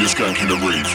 We just got kind of rave.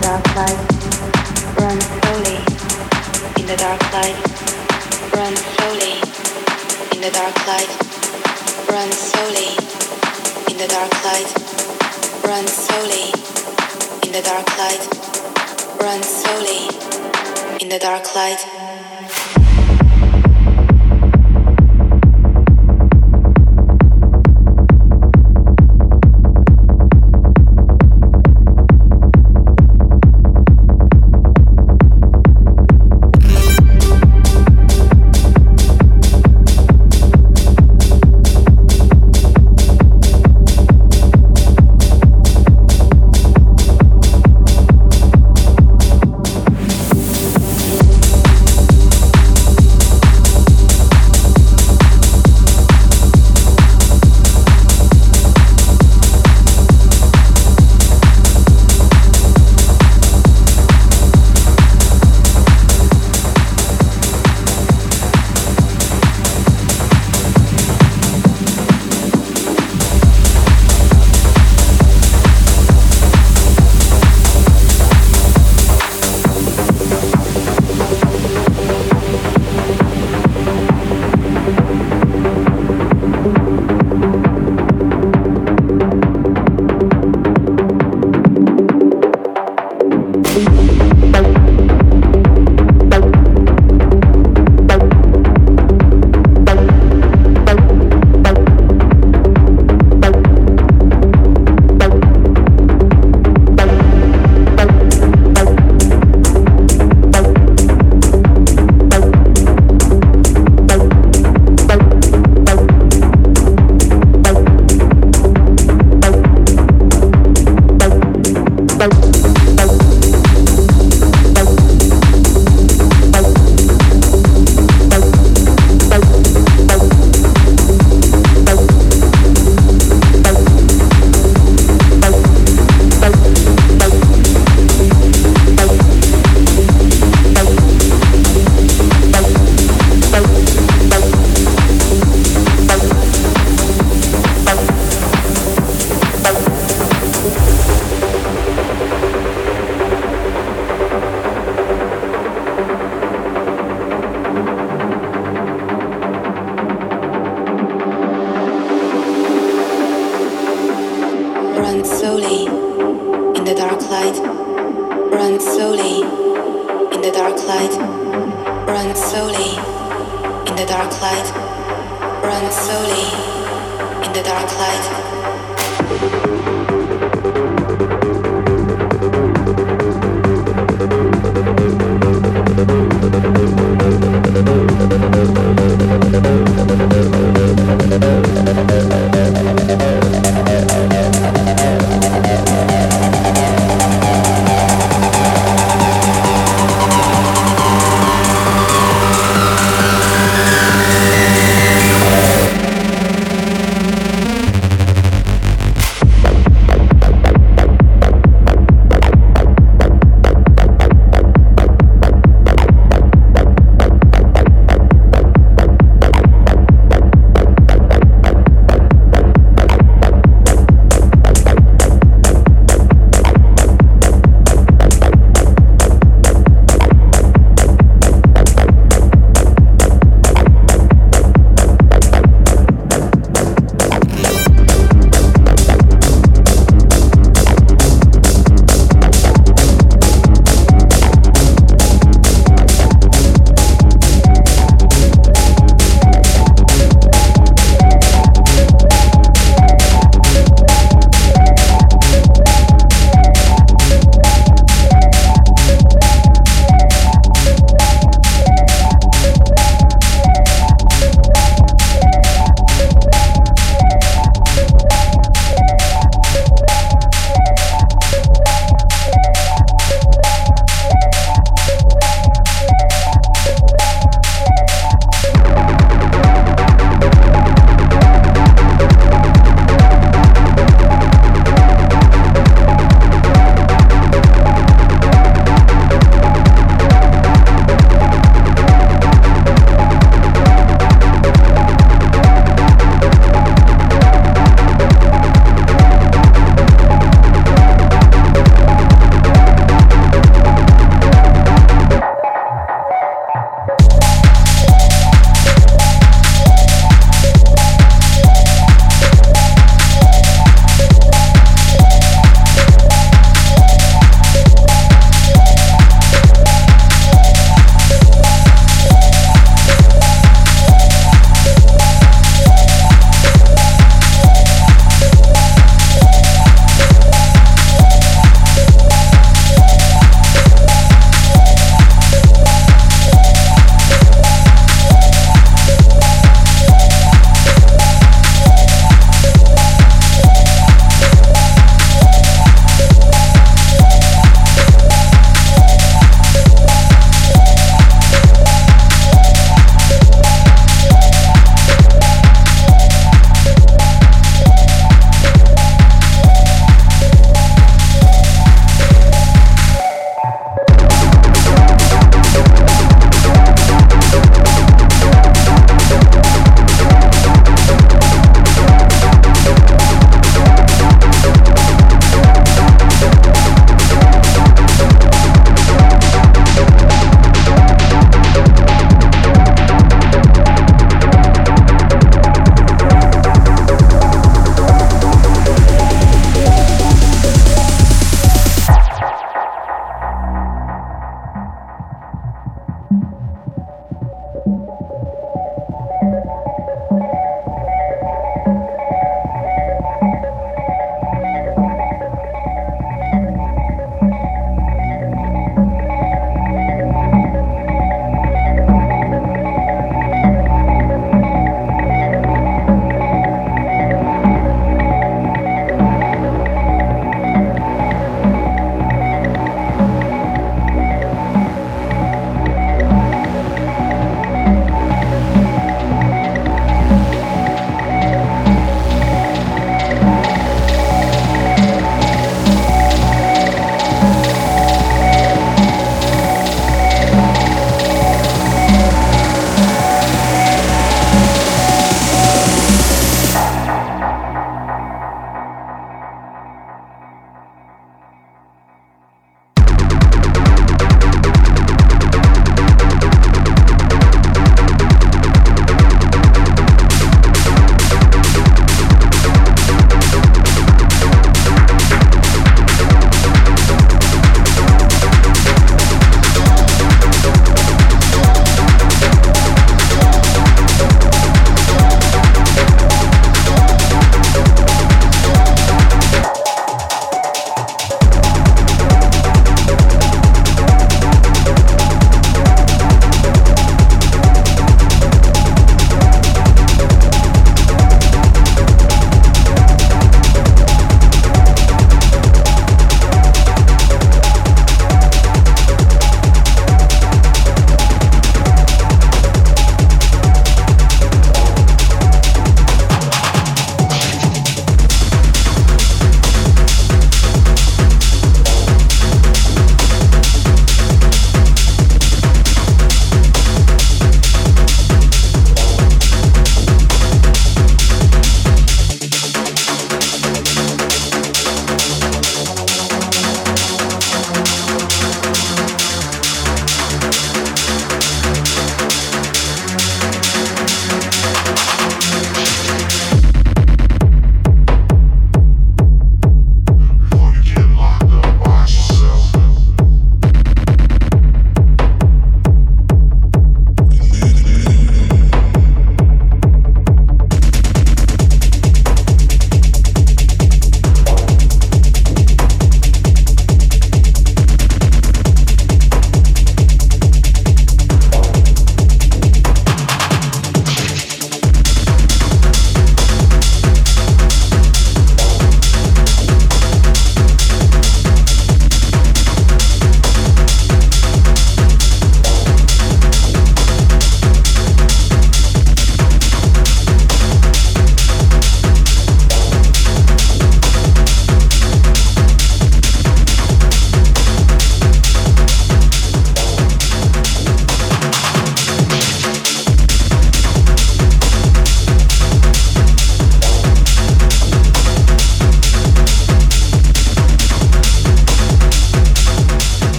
the dark light, run slowly. In the dark light, run slowly. In the dark light, run slowly. In the dark light, run slowly. In the dark light, run slowly. In the dark light.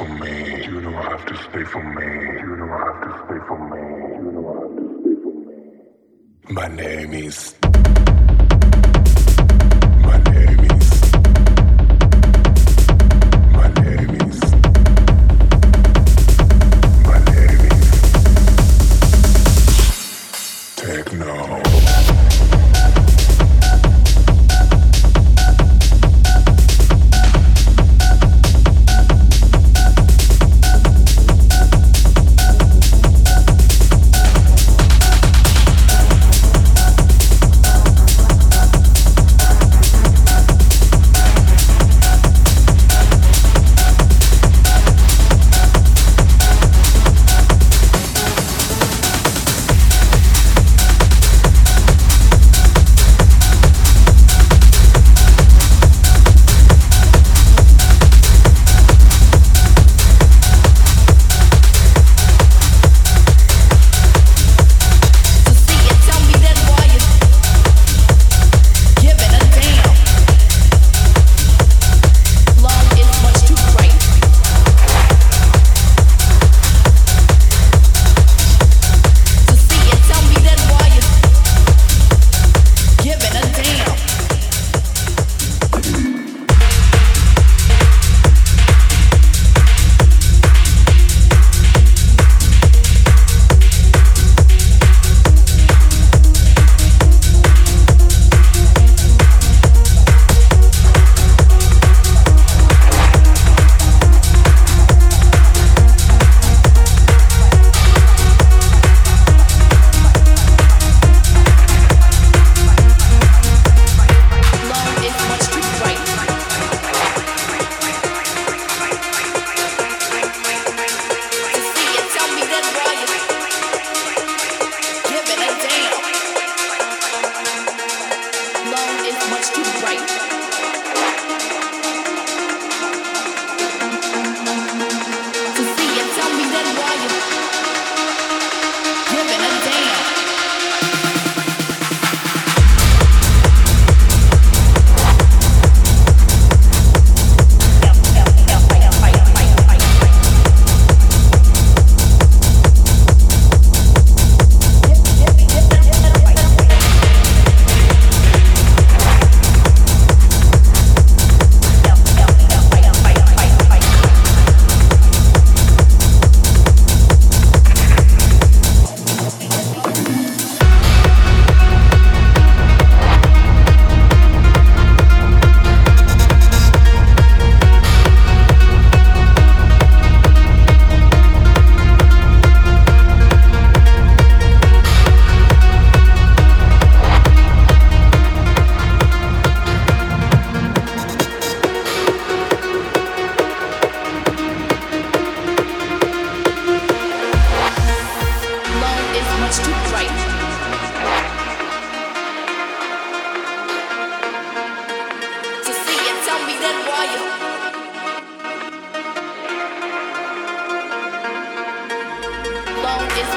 for me. You don't have to stay for me. You don't have to stay for me. You don't have to stay for me. My name is.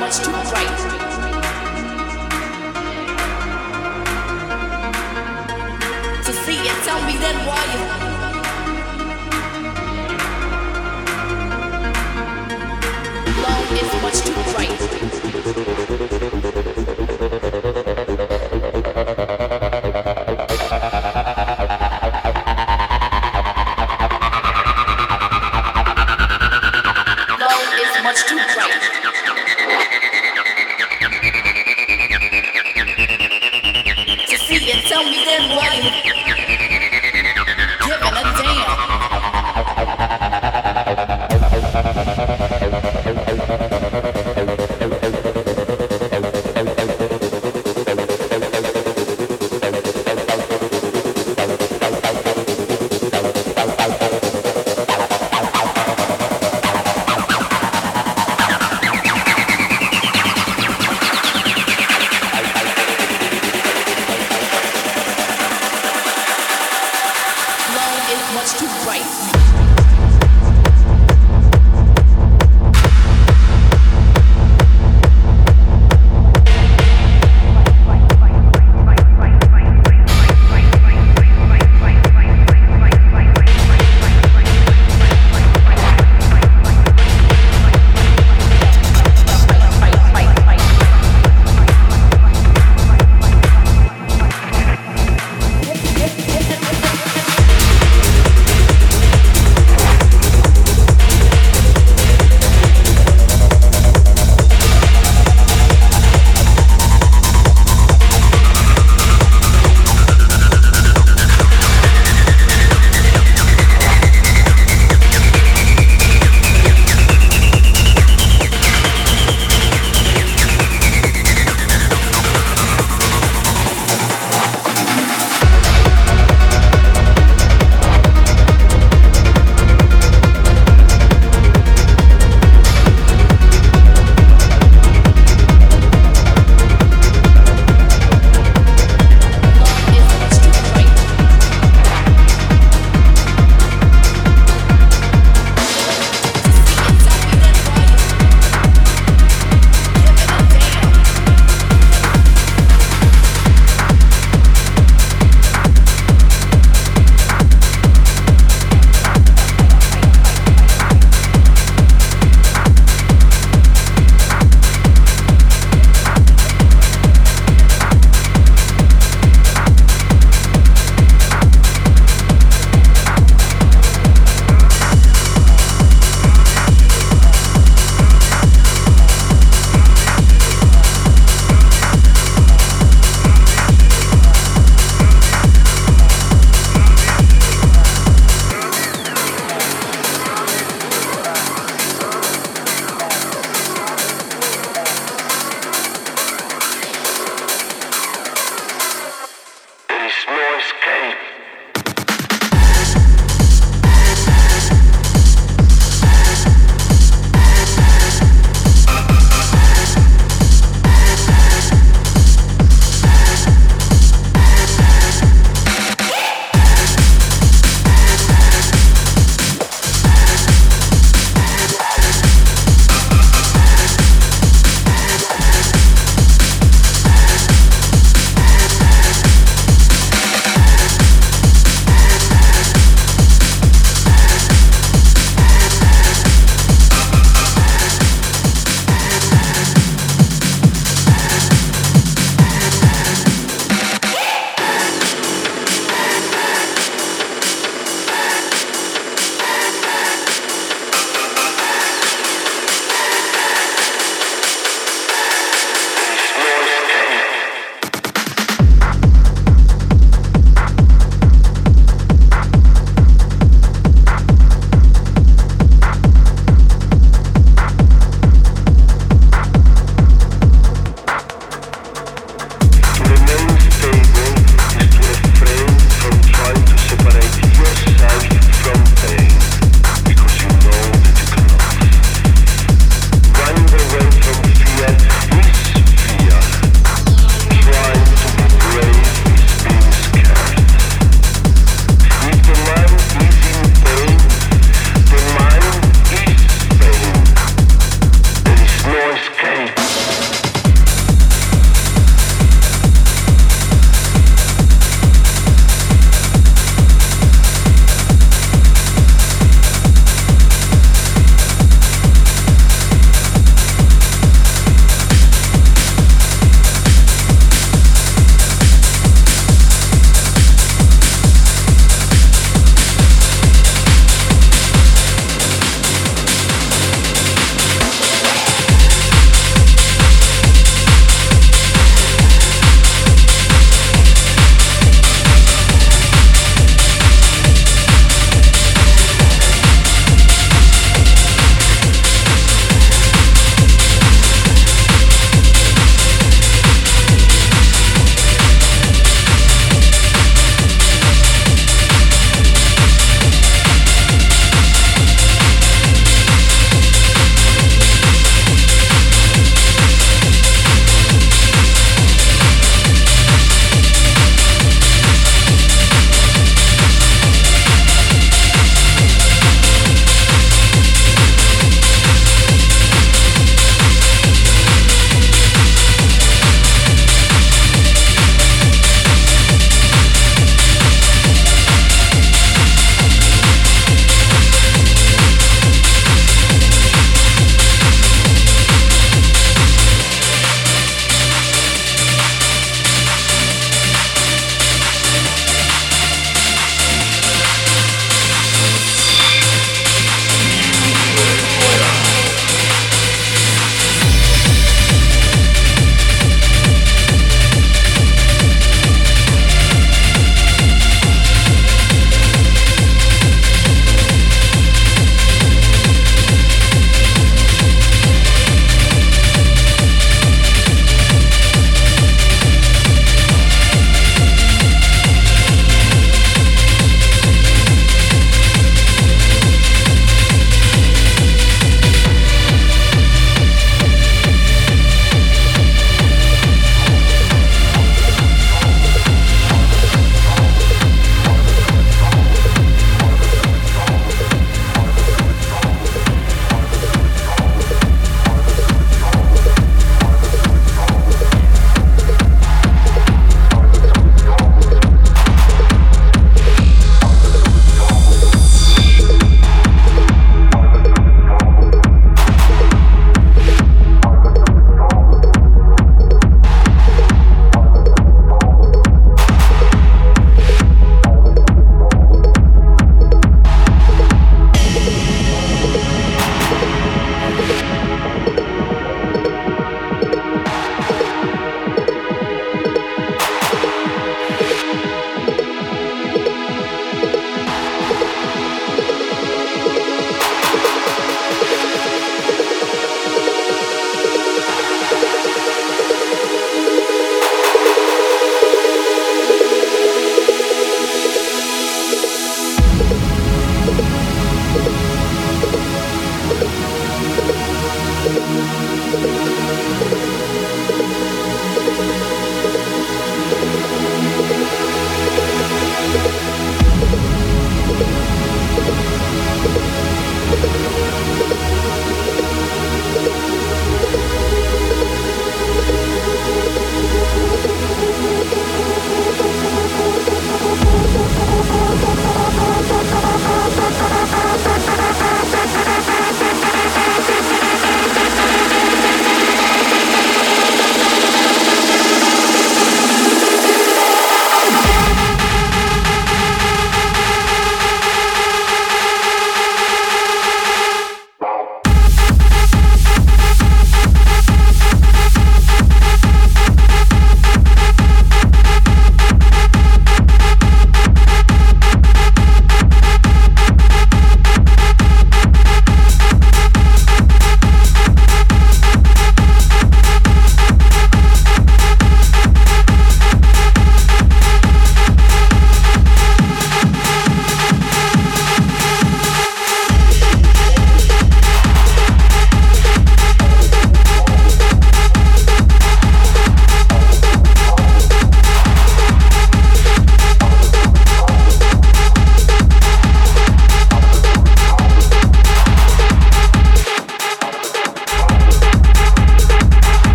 Much too bright.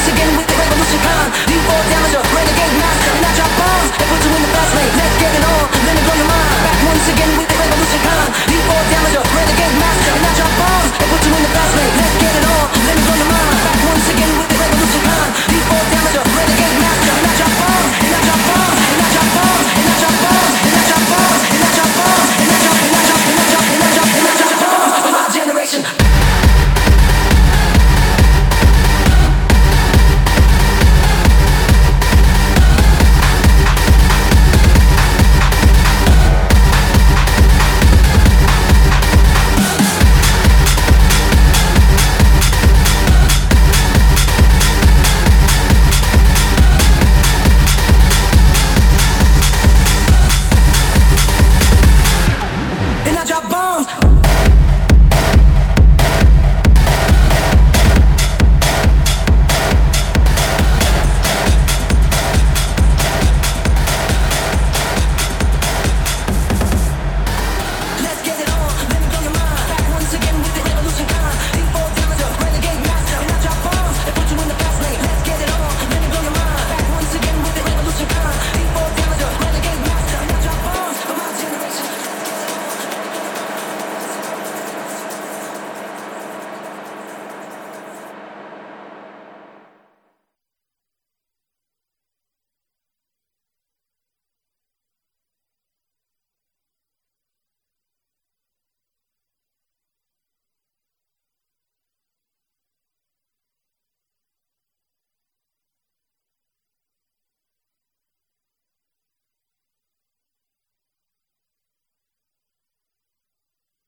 loose again with the revolution come. You fall damage or renegade minds, and I drop bombs and put you in the fast lane. Let's get it on, let it blow your mind. Back once again with the revolution come. You fall damage or renegade minds, and I drop bombs and put you in the fast lane. Let's get it on, let it blow your mind.